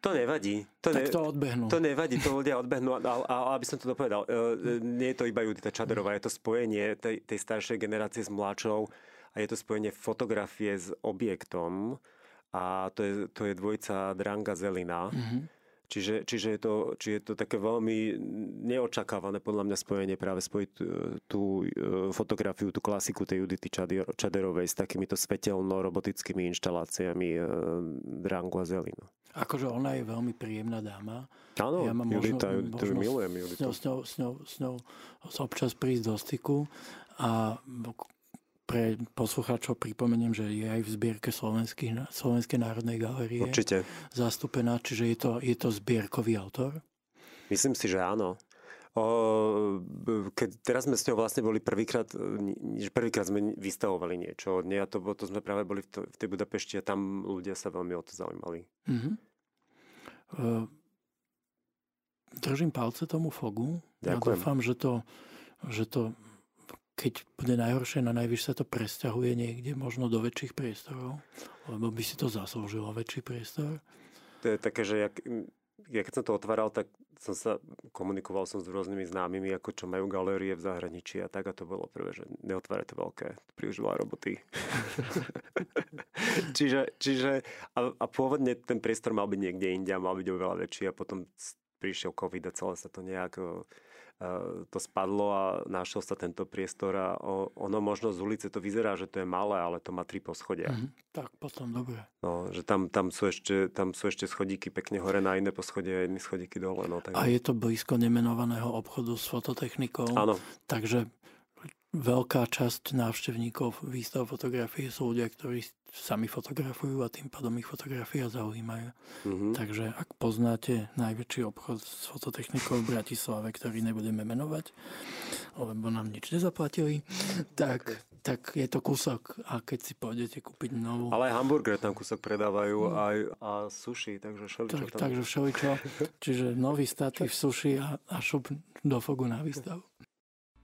To nevadí. To tak to odbehnú. To nevadí, to ľudia odbehnú. A, a, a aby som to dopovedal, e, nie je to iba Judita Čáderová, je to spojenie tej, tej staršej generácie s mladšou a je to spojenie fotografie s objektom a to je, to je dvojica Dranga Zelina, mm-hmm. Čiže, čiže, je to, čiže je to také veľmi neočakávané podľa mňa spojenie, práve spojiť tú fotografiu, tú klasiku tej Judity Csáderovej s takýmito svetelno-robotickými inštaláciami Drangu a Zelinu. Akože ona je veľmi príjemná dáma. Áno, ja Judita, Judita, milujem Juditu. S ňou, s ňou, s ňou občas prísť do styku a... Pre poslucháčov pripomeniem, že je aj v zbierke Slovenskej národnej galérie. Určite. Zastúpená, čiže je to, je to zbierkový autor? Myslím si, že áno. O, keď teraz sme s ňou vlastne boli prvýkrát, prvýkrát sme vystavovali niečo od nej a to, to sme práve boli v, to, v tej Budapešti a tam ľudia sa veľmi o to zaujímali. Uh-huh. Uh, držím palce tomu fogu. Ďakujem. Ja dúfam, že to... Že to keď bude najhoršie, na najvyššie sa to presťahuje niekde, možno do väčších priestorov, lebo by si to zaslúžilo väčší priestor. To je také, že ja, ja keď som to otváral, tak som sa komunikoval som s rôznymi známymi, ako čo majú galérie v zahraničí a tak, a to bolo prvé, že neotvárať to veľké, príliš veľa roboty. čiže, čiže a, a pôvodne ten priestor mal byť niekde inde, mal byť oveľa väčší a potom prišiel COVID a celé sa to nejak... to spadlo a našiel sa tento priestor a ono možno z ulice to vyzerá, že to je malé, ale to má tri poschodia. Mm-hmm. Tak potom, dobre. No, že tam, tam, sú ešte, tam sú ešte schodíky pekne hore na iné poschodie a jedny schodíky dole. No, tak... A je to blízko nemenovaného obchodu s fototechnikou. Áno. Takže veľká časť návštevníkov výstav fotografie sú ľudia, ktorí sami fotografujú a tým pádom ich fotografia zaujímajú. Mm-hmm. Takže ak poznáte najväčší obchod s fototechnikou v Bratislave, ktorý nebudeme menovať, lebo nám nič nezaplatili, tak, tak je to kúsok. A keď si pôjdete kúpiť novú... Ale aj hamburger tam kúsok predávajú, aj a sushi, takže všeličo tak, tam... Takže všeličo. Čiže nový statív sushi a, a šup do fogu na výstavu.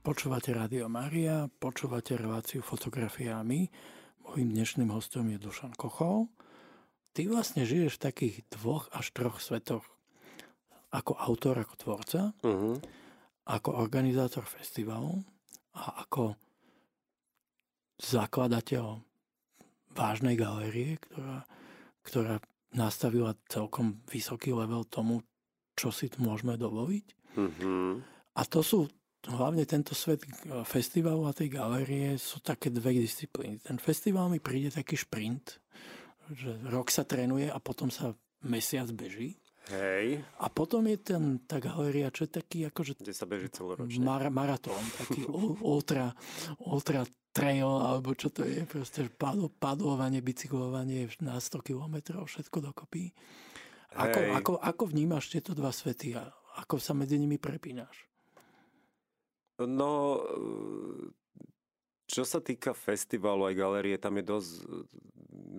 Počúvate Rádio Mária, počúvate reláciu Fotografiami. Mojím dnešným hostom je Dušan Kocho. Ty vlastne žiješ v takých dvoch až troch svetoch. Ako autor, ako tvorca, uh-huh. ako organizátor festivalu a ako zakladateľ vážnej galérie, ktorá, ktorá nastavila celkom vysoký level tomu, čo si môžeme dovoliť. Uh-huh. A to sú... Hlavne tento svet festivalu a tej galérie sú také dve disciplíny. Ten festival mi príde taký šprint, že rok sa trénuje a potom sa mesiac beží. Hej. A potom je ten, tá galéria, čo je taký akože mar, maratón, taký ultra, ultra trail, alebo čo to je, proste padlo, padlovanie, bicyklovanie na sto kilometrov, všetko dokopy. Ako, ako, ako vnímaš tieto dva svety a ako sa medzi nimi prepínaš? No, čo sa týka festivalu aj galérie, tam je dosť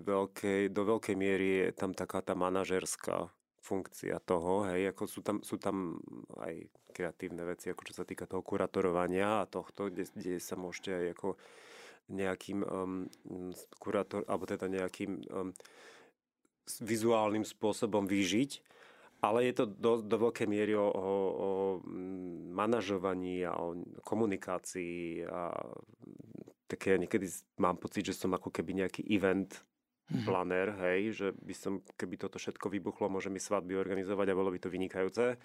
veľkej, do veľkej miery je tam taká tá manažerská funkcia toho, hej, ako sú tam, sú tam aj kreatívne veci, ako čo sa týka toho kuratorovania a tohto, kde, kde sa môžete aj ako nejakým um, kurátor, alebo teda nejakým um, vizuálnym spôsobom vyžiť. Ale je to do, do veľkej miery o, o, o manažovaní a o komunikácii a také ja niekedy mám pocit, že som ako keby nejaký event planér, hej, že by som, keby toto všetko vybuchlo, môžem mi svadby organizovať a bolo by to vynikajúce,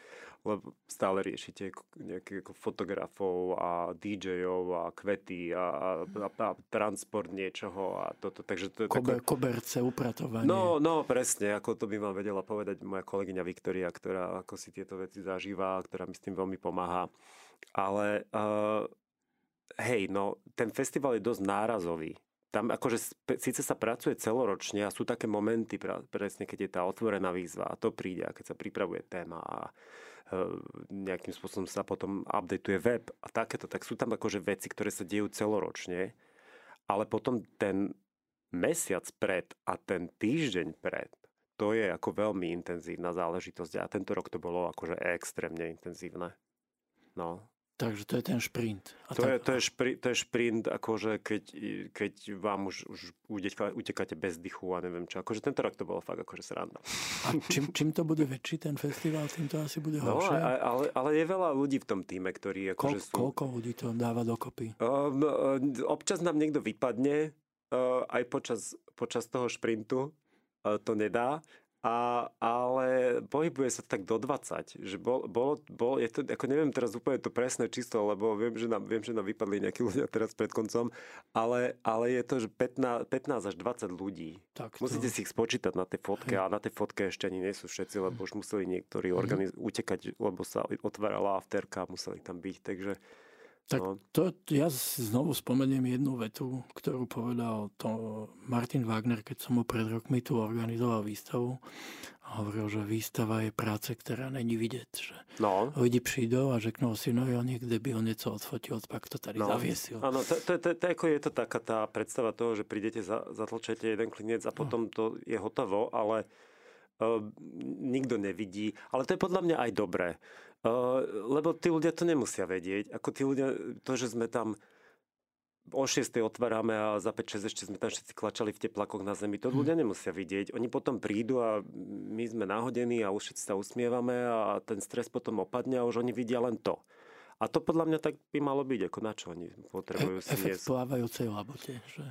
lebo stále riešite nejakých fotografov a dí džejov a kvety a, a, a, a transport niečoho a toto, takže to je Kober, tako... Koberce, upratovanie. No, no, presne, ako to by vám vedela povedať moja kolegyňa Viktória, ktorá ako si tieto veci zažíva a ktorá mi s tým veľmi pomáha, ale uh, hej, no, ten festival je dosť nárazový. Tam akože síce sa pracuje celoročne a sú také momenty, presne keď je tá otvorená výzva a to príde, a keď sa pripravuje téma a nejakým spôsobom sa potom updateuje web a takéto, tak sú tam akože veci, ktoré sa dejú celoročne, ale potom ten mesiac pred a ten týždeň pred, to je ako veľmi intenzívna záležitosť a tento rok to bolo akože extrémne intenzívne. No. Takže to je ten šprint. A to, tak... je, to, je špri, to je šprint, akože keď, keď vám už, už utekáte bez dychu a neviem čo. Akože tento rok to bolo fakt akože sranda. A čím, čím to bude väčší ten festival, tým to asi bude horšie? No, ale, ale je veľa ľudí v tom týme, ktorí... Akože Ko, sú... Koľko ľudí to dáva dokopy? Um, občas nám niekto vypadne, uh, aj počas, počas toho šprintu uh, to nedá. A, ale pohybuje sa to tak do dvadsať, že bol, bolo, bol, je to, ako neviem teraz úplne to presné číslo, lebo viem, že nám, viem, že nám vypadli nejakí ľudia teraz pred koncom, ale, ale je to, že pätnásť, pätnásť až dvadsať ľudí. Tak to... Musíte si ich spočítať na tej fotke a na tej fotke ešte ani nie sú všetci, lebo už museli niektorí organiz... utekať, lebo sa otvárala afterka a museli tam byť, takže... Tak to, ja znovu spomeniem jednu vetu, ktorú povedal to Martin Wagner, keď som mu pred rokmi tu organizoval výstavu. A hovoril, že výstava je práce, ktorá není vidieť. Že no. Ľudí prídu a řeknú si, no jo, niekde by on nieco odfotil, pak to tady no. zaviesil. Áno, to, to, to, to, to je to taká tá predstava toho, že prídete, za, zatlačete jeden klinec a potom no. to je hotovo, ale uh, nikto nevidí. Ale to je podľa mňa aj dobré. Lebo tí ľudia to nemusia vedieť. Ako tí ľudia, to, že sme tam o šiestej otvárame a za päť šesť ešte sme tam všetci klačali v teplákoch na zemi, to ľudia nemusia vidieť. Oni potom prídu a my sme nahodení a už všetci sa usmievame a ten stres potom opadne a už oni vidia len to. A to podľa mňa tak by malo byť, ako na čo oni potrebujú e- si efekt niesť. Efekt plávajúcej labote, že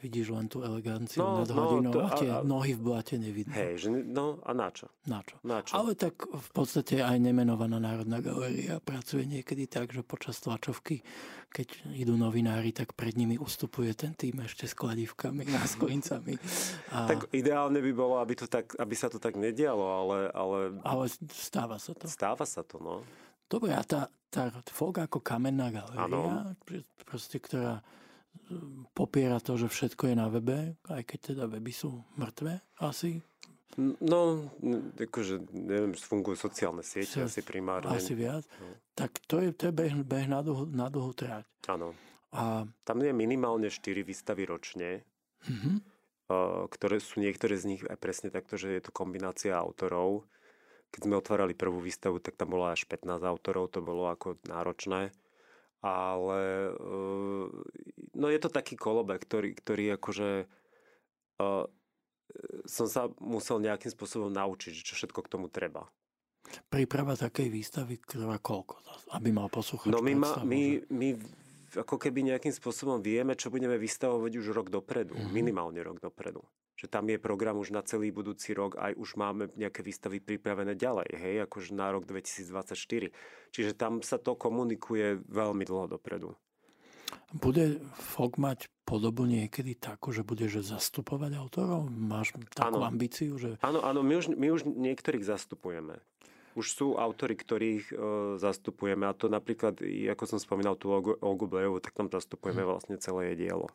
vidíš len tú eleganciu no, nad hodinou, no, a tie a, nohy v blate nevidno. Hej, že, no a na čo? na čo? Na čo? Ale tak v podstate aj nemenovaná Národná galéria pracuje niekedy tak, že počas tlačovky, keď idú novinári, tak pred nimi ustupuje ten tým ešte s kladívkami a s klincami. A... Tak ideálne by bolo, aby, to tak, aby sa to tak nedialo, ale... Ale, ale stáva sa to. Stáva sa to, no. Dobre, a tá, tá FOG ako kamenná galéria, proste, ktorá popiera to, že všetko je na webe, aj keď teda weby sú mŕtve asi. No, akože, neviem, fungujú sociálne siete asi primárne. Asi viac. No. Tak to je, to je beh, beh na dlhú, na dlhú tráť. Áno. A... Tam je minimálne štyri výstavy ročne, mm-hmm. ktoré sú niektoré z nich aj presne takto, že je to kombinácia autorov. Keď sme otvárali prvú výstavu, tak tam bolo až pätnásť autorov, to bolo ako náročné. Ale no je to taký kolobek, ktorý, ktorý akože uh, som sa musel nejakým spôsobom naučiť, čo všetko k tomu treba. Príprava takej výstavy trvá koľko? Aby mal posluchať. No my, ma, my, my ako keby nejakým spôsobom vieme, čo budeme vystavovať už rok dopredu. Mm-hmm. Minimálne rok dopredu. Že tam je program už na celý budúci rok, aj už máme nejaké výstavy pripravené ďalej, hej, akože na rok dvetisícdvadsaťštyri. Čiže tam sa to komunikuje veľmi dlho dopredu. Bude FOG mať podobu niekedy takú, že budeš zastupovať autorov? Máš takú ano. ambíciu? Že... Áno, áno, my už, my už niektorých zastupujeme. Už sú autori, ktorých e, zastupujeme. A to napríklad, ako som spomínal tú Oľgu Bleyovú, tak tam zastupujeme hmm. vlastne celé jej dielo.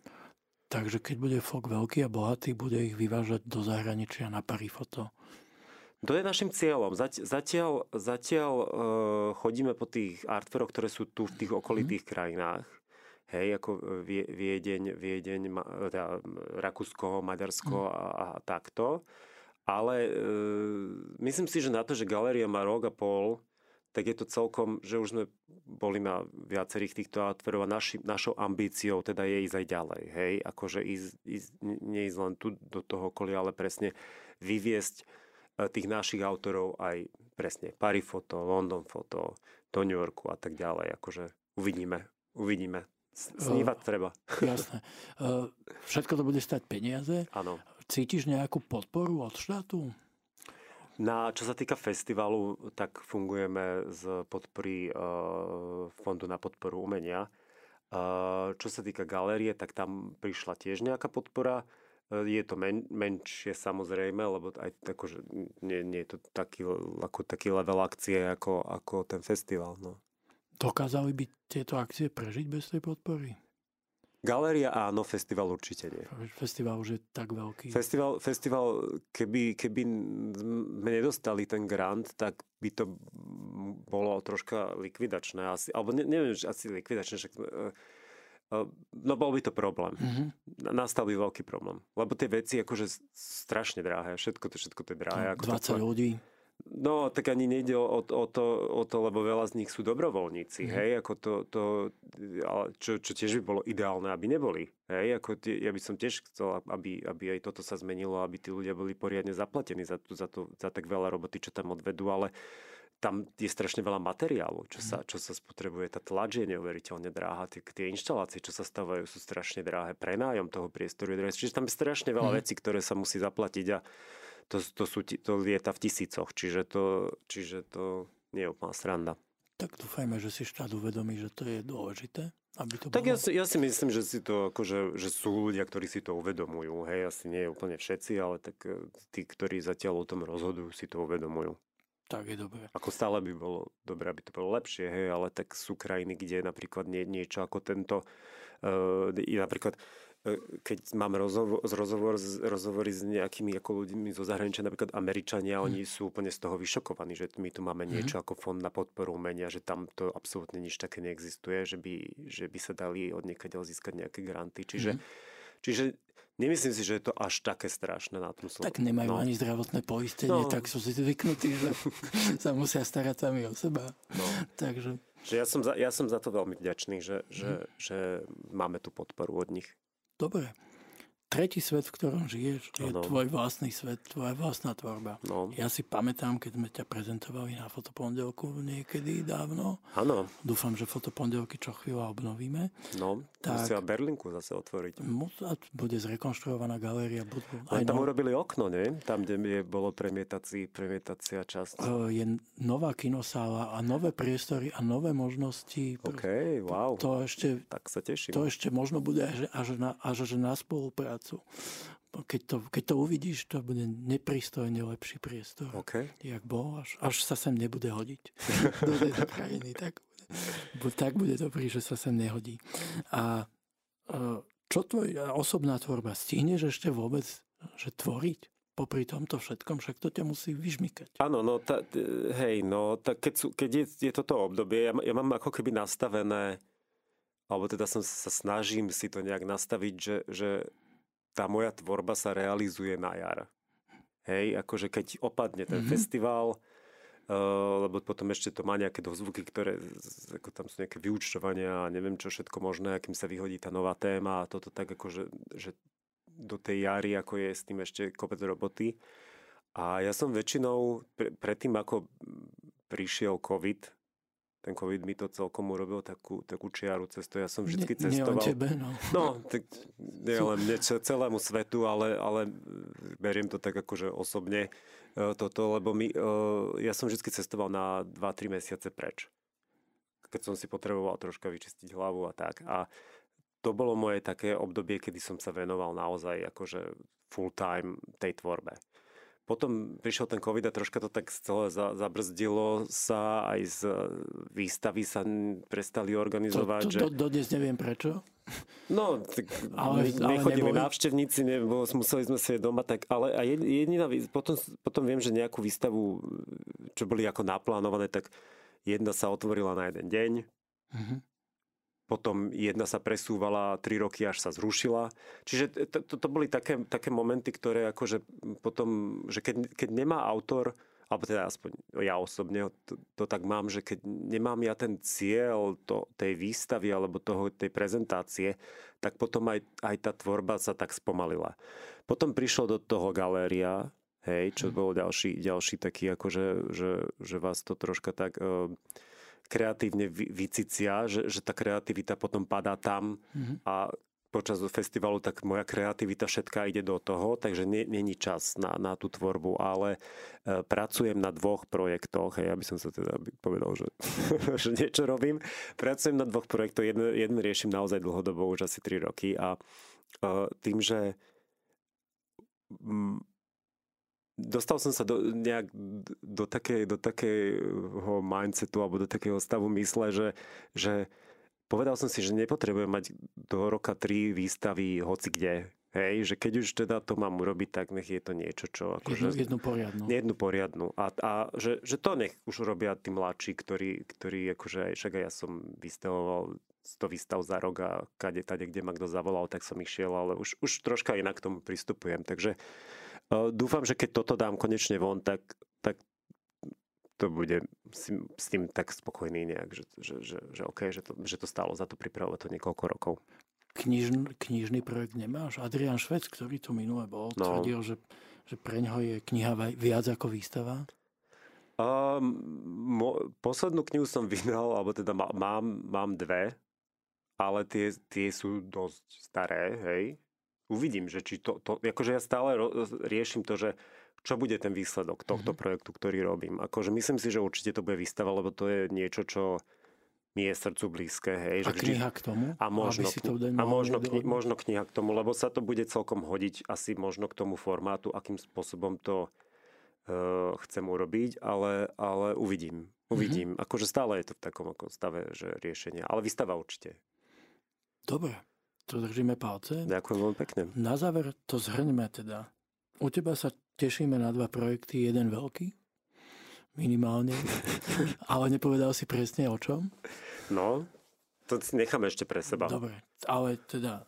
Takže keď bude FOG veľký a bohatý, bude ich vyvážať do zahraničia na Parifoto. To je našim cieľom. Zatiaľ, zatiaľ e, chodíme po tých artfairoch, ktoré sú tu v tých okolitých mm. krajinách. Hej, ako Viedeň, Viedeň teda Rakúsko, Maďarsko mm. a, a takto. Ale e, myslím si, že na to, že galéria má rok a pol, tak je to celkom, že už sme boli na viacerých týchto atverov a naši, našou ambíciou teda je ísť aj ďalej. Hej? Akože ísť, ísť, neísť len tu do toho okolia, ale presne vyviesť tých našich autorov aj presne Paris Foto, London Foto, do New Yorku a tak ďalej. Akože uvidíme, uvidíme. Snívať uh, treba. Jasné. Uh, všetko to bude stať peniaze. Áno. Cítiš nejakú podporu od štátu? Na, čo sa týka festivalu, tak fungujeme z podpory e, Fondu na podporu umenia. E, čo sa týka galérie, tak tam prišla tiež nejaká podpora. E, je to men, menšie samozrejme, lebo aj akože, nie, nie je to taký, ako, taký level akcie ako, ako ten festival. No. Dokázali by tieto akcie prežiť bez tej podpory? Galéria áno, festival určite nie. Festival už je tak veľký. Festival, festival keby, keby sme nedostali ten grant, tak by to bolo troška likvidačné. Asi, alebo ne, neviem, že asi likvidačné. Že, no bol by to problém. Mm-hmm. Nastal by veľký problém. Lebo tie veci akože strašne drahé. Všetko to, všetko to je drahé. Ako dvadsať to... ľudí. No, tak ani nejde o, o, to, o to, lebo veľa z nich sú dobrovoľníci, hej, ako to, to čo, čo tiež by bolo ideálne, aby neboli, hej, ako tie, ja by som tiež chcel, aby, aby aj toto sa zmenilo, aby tí ľudia boli poriadne zaplatení za, to, za, to, za tak veľa roboty, čo tam odvedú, ale tam je strašne veľa materiálu, čo sa, čo sa spotrebuje, tá tlač je neuveriteľne drahá, tie, tie inštalácie, čo sa stavajú, sú strašne drahé, prenájom toho priestoru, čiže tam je strašne veľa vecí, ktoré sa musí zaplatiť a to, to, sú, to lieta v tisícoch, čiže to, čiže to nie je úplná sranda. Tak dúfajme, že si štát uvedomí, že to je dôležité. Aby to tak bolo... ja, si, ja si myslím, že, si to, akože, že sú ľudia, ktorí si to uvedomujú. Hej, asi nie úplne všetci, ale tak tí, ktorí zatiaľ o tom rozhodujú, si to uvedomujú. Tak je dobré. Ako stále by bolo dobré, aby to bolo lepšie, hej, ale tak sú krajiny, kde napríklad nie, niečo ako tento, uh, napríklad uh, keď mám rozhovor, rozhovor, rozhovory s nejakými ako ľuďmi zo zahraničia, napríklad Američania, hmm. oni sú úplne z toho vyšokovaní, že my tu máme niečo hmm. ako fond na podporu umenia, že tam to absolútne nič také neexistuje, že by, že by sa dali od niekadeľ získať nejaké granty, čiže hmm. Čiže nemyslím si, že je to až také strašné na tom Slovensku. Tak nemajú no. ani zdravotné poistenie, no. tak sú si zvyknutí, že sa musia starať sami o seba. No. Takže... Že ja, som za, ja som za to veľmi vďačný, že, že, mm. že máme tú podporu od nich. Dobre. Tretí svet, v ktorom žiješ, je no. tvoj vlastný svet, tvoja vlastná tvorba. No. Ja si pamätám, keď sme ťa prezentovali na Fotopondelku niekedy dávno. Áno. Dúfam, že Fotopondelky čo chvíľa obnovíme. No, tak... musia Berlinku zase otvoriť. Bude zrekonštruovaná galéria. Budú... No, tam no... urobili okno, ne? Tam, kde je bolo premietací, premietacia časť. Je nová kinosála a nové priestory a nové možnosti. OK, wow. To ešte, tak sa teším. To ešte možno bude až, až, na, až na spolupráci. Keď to, keď to uvidíš, to bude neprístojne lepší priestor. Okay. Jak bol, až, až sa sem nebude hodiť. do tejto krajiny. Tak bude, tak bude dobrý, že sa sem nehodí. A čo tvoja osobná tvorba? Stihneš ešte vôbec že tvoriť? Popri tomto všetkom, však to ťa musí vyžmykať. Áno, no tá, hej, no tá, keď, sú, keď je, je toto obdobie, ja, ja mám ako keby nastavené, alebo teda som sa snažím si to nejak nastaviť, že, že tá moja tvorba sa realizuje na jar. Hej, akože keď opadne ten mm-hmm. festival, uh, lebo potom ešte to má nejaké dozvuky, ktoré, ako tam sú nejaké vyúčtovania a neviem čo všetko možné, akým sa vyhodí tá nová téma a toto tak akože, že do tej jary ako je s tým ešte kopec roboty. A ja som väčšinou pre, predtým, ako prišiel COVID, ten COVID mi to celkom urobil takú, takú čiaru cestu. Ja som vždycky ne, cestoval. Nie o tebe, no. No, tak nie len celému svetu, ale, ale beriem to tak akože osobne toto, lebo my, ja som vždycky cestoval na dva tri mesiace preč. Keď som si potreboval troška vyčistiť hlavu a tak. A to bolo moje také obdobie, kedy som sa venoval naozaj akože full time tej tvorbe. Potom prišiel ten COVID a troška to tak celé zabrzdilo sa, aj z výstavy sa prestali organizovať. To, to, že... do, dodnes neviem prečo. No, tak ale, nechodili ale návštevníci, nebo museli sme si doma, tak, ale a jediná, potom, potom viem, že nejakú výstavu, čo boli ako naplánované, tak jedna sa otvorila na jeden deň. Mhm. Potom jedna sa presúvala tri roky, až sa zrušila. Čiže to, to, to boli také, také momenty, ktoré akože potom, že keď, keď nemá autor, alebo teda aspoň ja osobne to, to tak mám, že keď nemám ja ten cieľ to, tej výstavy alebo toho, tej prezentácie, tak potom aj, aj tá tvorba sa tak spomalila. Potom prišlo do toho galéria, hej, čo bol ďalší, ďalší taký, akože, že, že vás to troška tak... Uh, kreatívne vycicia, že, že tá kreativita potom padá tam mm-hmm. a počas festivalu tak moja kreativita všetká ide do toho, takže nie, nie je čas na, na tú tvorbu, ale e, pracujem na dvoch projektoch, hej, aby som sa teda povedal, že, že niečo robím. Pracujem na dvoch projektoch, jeden, jeden riešim naozaj dlhodobo, už asi tri roky a e, tým, že m, dostal som sa do, nejak do, takej, do takého mindsetu alebo do takého stavu mysle, že, že povedal som si, že nepotrebujem mať do roka tri výstavy hocikde. Hej, že keď už teda to mám urobiť, tak nech je to niečo, čo... Ako jednu, že, jednu poriadnu. Jednu poriadnu. A, a že, že to nech už robia tí mladší, ktorí, ktorí akože aj, však aj ja som vystavoval sto výstav za rok a kade, tade, kde ma kto zavolal, tak som išiel, ale už, už troška inak k tomu pristupujem. Takže dúfam, že keď toto dám konečne von, tak, tak to bude s tým tak spokojný nejak, že, že, že, že OK, že to, že to stálo za to pripravovať to niekoľko rokov. Knižn, knižný projekt nemáš? Adrian Šved, ktorý tu minule bol, no. tvrdil, že, že pre ňoho je kniha viac ako výstava? Um, mo, poslednú knihu som vydal, alebo teda mám, mám dve, ale tie, tie sú dosť staré, hej? Uvidím, že či to, to akože ja stále riešim to, že čo bude ten výsledok tohto mm-hmm. projektu, ktorý robím. Akože myslím si, že určite to bude výstava, lebo to je niečo, čo mi je srdcu blízke. Hej, a že kniha vždy... k tomu? A možno, kni... to a možno, kni... možno kniha k tomu, lebo sa to bude celkom hodiť asi možno k tomu formátu, akým spôsobom to uh, chcem urobiť, ale, ale uvidím. Uvidím. Mm-hmm. Akože stále je to v takom stave, že riešenia. Ale výstava určite. Dobre. To držíme palce. Ďakujem veľmi pekne. Na záver to zhrňme teda. U teba sa tešíme na dva projekty, jeden veľký, minimálne, ale nepovedal si presne o čom. No, to si nechám ešte pre seba. Dobre, ale teda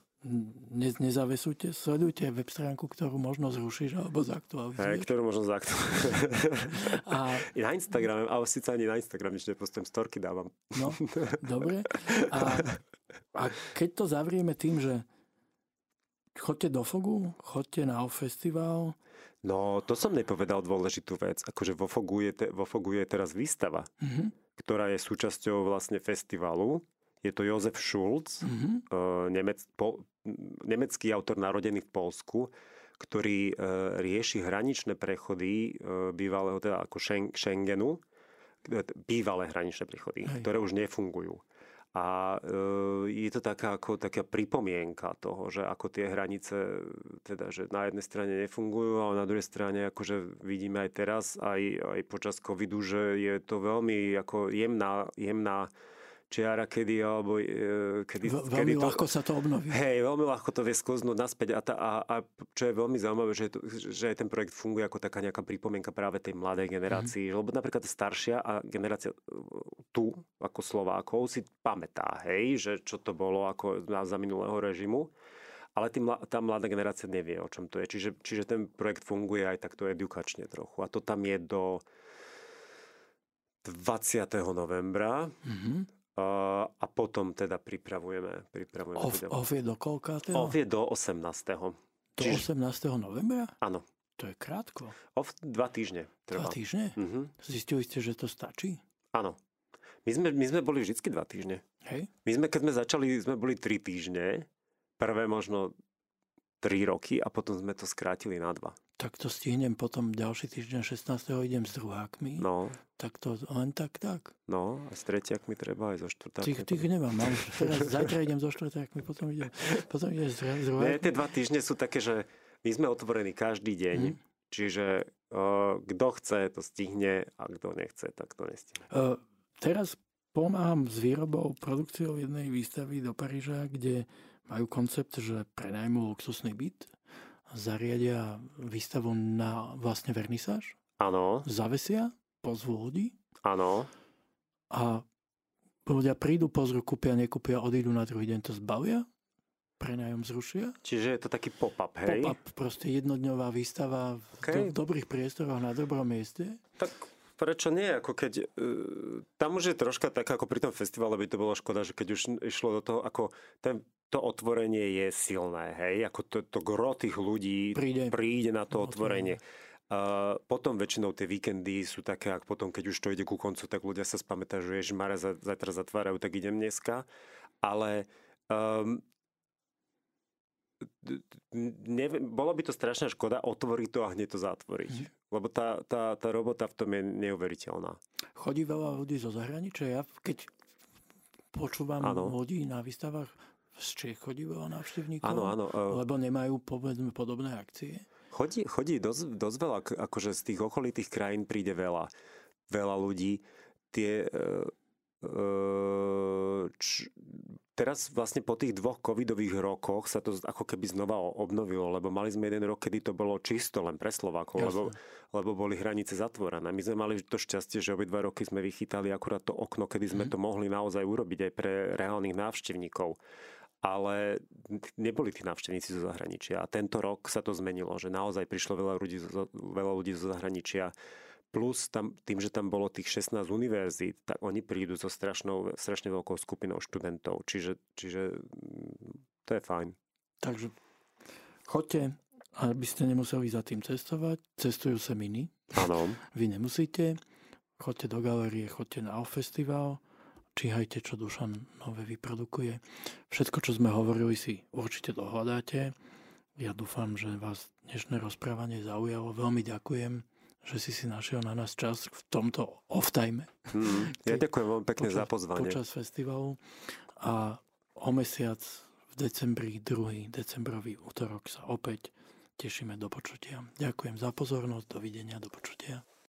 ne, nezavesujte, sledujte web stránku, ktorú možno zrušíš alebo zaktualizuješ. Hey, ktorú možno zaktualizuješ. A... na Instagrame, ale síce ani na Instagrame, že nepostujem, storky dávam. No, dobre. A, a keď to zavrieme tým, že chodte do Fogu, chodte na Off festival. No, to som nepovedal dôležitú vec. Akože vo Fogu je, te, vo Fogu je teraz výstava, mm-hmm. ktorá je súčasťou vlastne festivalu. Je to Josef Schulz, mm-hmm. nemec, po, nemecký autor narodený v Poľsku, ktorý e, rieši hraničné prechody e, bývalého, teda ako Schengenu, bývalé hraničné prechody, Hej. ktoré už nefungujú. A je to taká, ako, taká pripomienka toho, že ako tie hranice, teda, že na jednej strane nefungujú, ale na druhej strane, akože vidíme aj teraz, aj, aj počas covidu, že je to veľmi ako jemná, jemná čiara, kedy, alebo, kedy, Ve- veľmi kedy to, ľahko sa to obnoví. Hej, veľmi ľahko to vie skloznúť naspäť. A, tá, a, a čo je veľmi zaujímavé, že, to, že ten projekt funguje ako taká nejaká pripomienka práve tej mladej generácii. Mm-hmm. Lebo napríklad staršia a generácia tu, ako Slovákov, si pamätá, hej, že čo to bolo ako za minulého režimu. Ale tým, tá mladá generácia nevie, o čom to je. Čiže, čiže ten projekt funguje aj takto edukačne trochu. A to tam je do dvadsiateho novembra. Mhm. Uh, a potom teda pripravujeme. pripravujeme off, teda. off je do koľka? Teda? Off je do osemnásteho Do Čiž... osemnásteho novembra? Áno. To je krátko. Off dva týždne trvá. Dva týždne? Uh-huh. Zistili ste, že to stačí? Áno. My sme, my sme boli vždycky dva týždne. Hej. My sme, keď sme začali, sme boli tri týždne. Prvé možno tri roky a potom sme to skrátili na dva. Tak to stihnem potom ďalší týždeň, šestnásteho idem s druhákmi. No. Tak to len tak, tak. No, a s tretiakmi treba aj so štvrtákmi. Tých, tých nemám. Mám, zajtra idem so štvrtákmi, potom idem, potom idem s druhákmi. Ne, tie dva týždne sú také, že my sme otvorení každý deň, hmm. čiže uh, kto chce, to stihne, a kto nechce, tak to nestihne. Uh, teraz pomáham s výrobou, produkciou jednej výstavy do Paríža, kde majú koncept, že prenajmú luxusný byt. Zariadia výstavu na vlastne vernisáž? Áno. Zavesia? Pozvú ľudí? Áno. A ľudia prídu, pozrú, kúpia, nekúpia, odídu na druhý deň, to zbavia? Prenajom zrušia? Čiže je to taký pop-up, hej? Pop-up, proste jednodňová výstava okay. v do- dobrých priestoroch, na dobrom mieste. Tak prečo nie? Ako keď, uh, tam už je troška tak, ako pri tom festivale by to bolo škoda, že keď už išlo do toho, ako ten to otvorenie je silné, hej, ako to, to gro tých ľudí príde, príde na to otvorenie. Uh, potom väčšinou tie víkendy sú také, ak potom, keď už to ide ku koncu, tak ľudia sa spamätajú, že ježmare, zajtra zatvárajú, tak idem dneska. Ale um, neviem, bolo by to strašná škoda otvoriť to a hneď to zatvoriť. Mhm. Lebo tá, tá, tá robota v tom je neuveriteľná. Chodí veľa ľudí zo zahraničia. Ja keď počúvam ano. ľudí na výstavách, z Čech chodí veľa návštevníkov? Áno, áno. Uh, lebo nemajú, povedzme, podobné akcie? Chodí, chodí dosť, dosť veľa, akože z tých okolitých krajín príde veľa. Veľa ľudí. Tie, uh, uh, č, teraz vlastne po tých dvoch covidových rokoch sa to ako keby znova obnovilo, lebo mali sme jeden rok, kedy to bolo čisto len pre Slovákov, lebo, lebo boli hranice zatvorené. My sme mali to šťastie, že obi dva roky sme vychytali akurát to okno, kedy sme mm. to mohli naozaj urobiť aj pre reálnych návštevníkov. Ale neboli tí návštevníci zo zahraničia. A tento rok sa to zmenilo, že naozaj prišlo veľa ľudí zo, veľa ľudí zo zahraničia. Plus tam, tým, že tam bolo tých šestnásť univerzít, tak oni prídu so strašnou, strašne veľkou skupinou študentov. Čiže, čiže to je fajn. Takže choďte, aby ste nemuseli za tým cestovať. Cestujú sa mini. Áno. Vy nemusíte. Choďte do galérie, choďte na Off festival. Číhajte, čo Dušan nové vyprodukuje. Všetko, čo sme hovorili, si určite dohľadáte. Ja dúfam, že vás dnešné rozprávanie zaujalo. Veľmi ďakujem, že si si našiel na nás čas v tomto off-time. Mm, ja ďakujem veľmi pekne počas, za pozvanie. Počas festivalu. A o mesiac v decembri, druhý decembrový útorok sa opäť tešíme do počutia. Ďakujem za pozornosť, dovidenia, do počutia.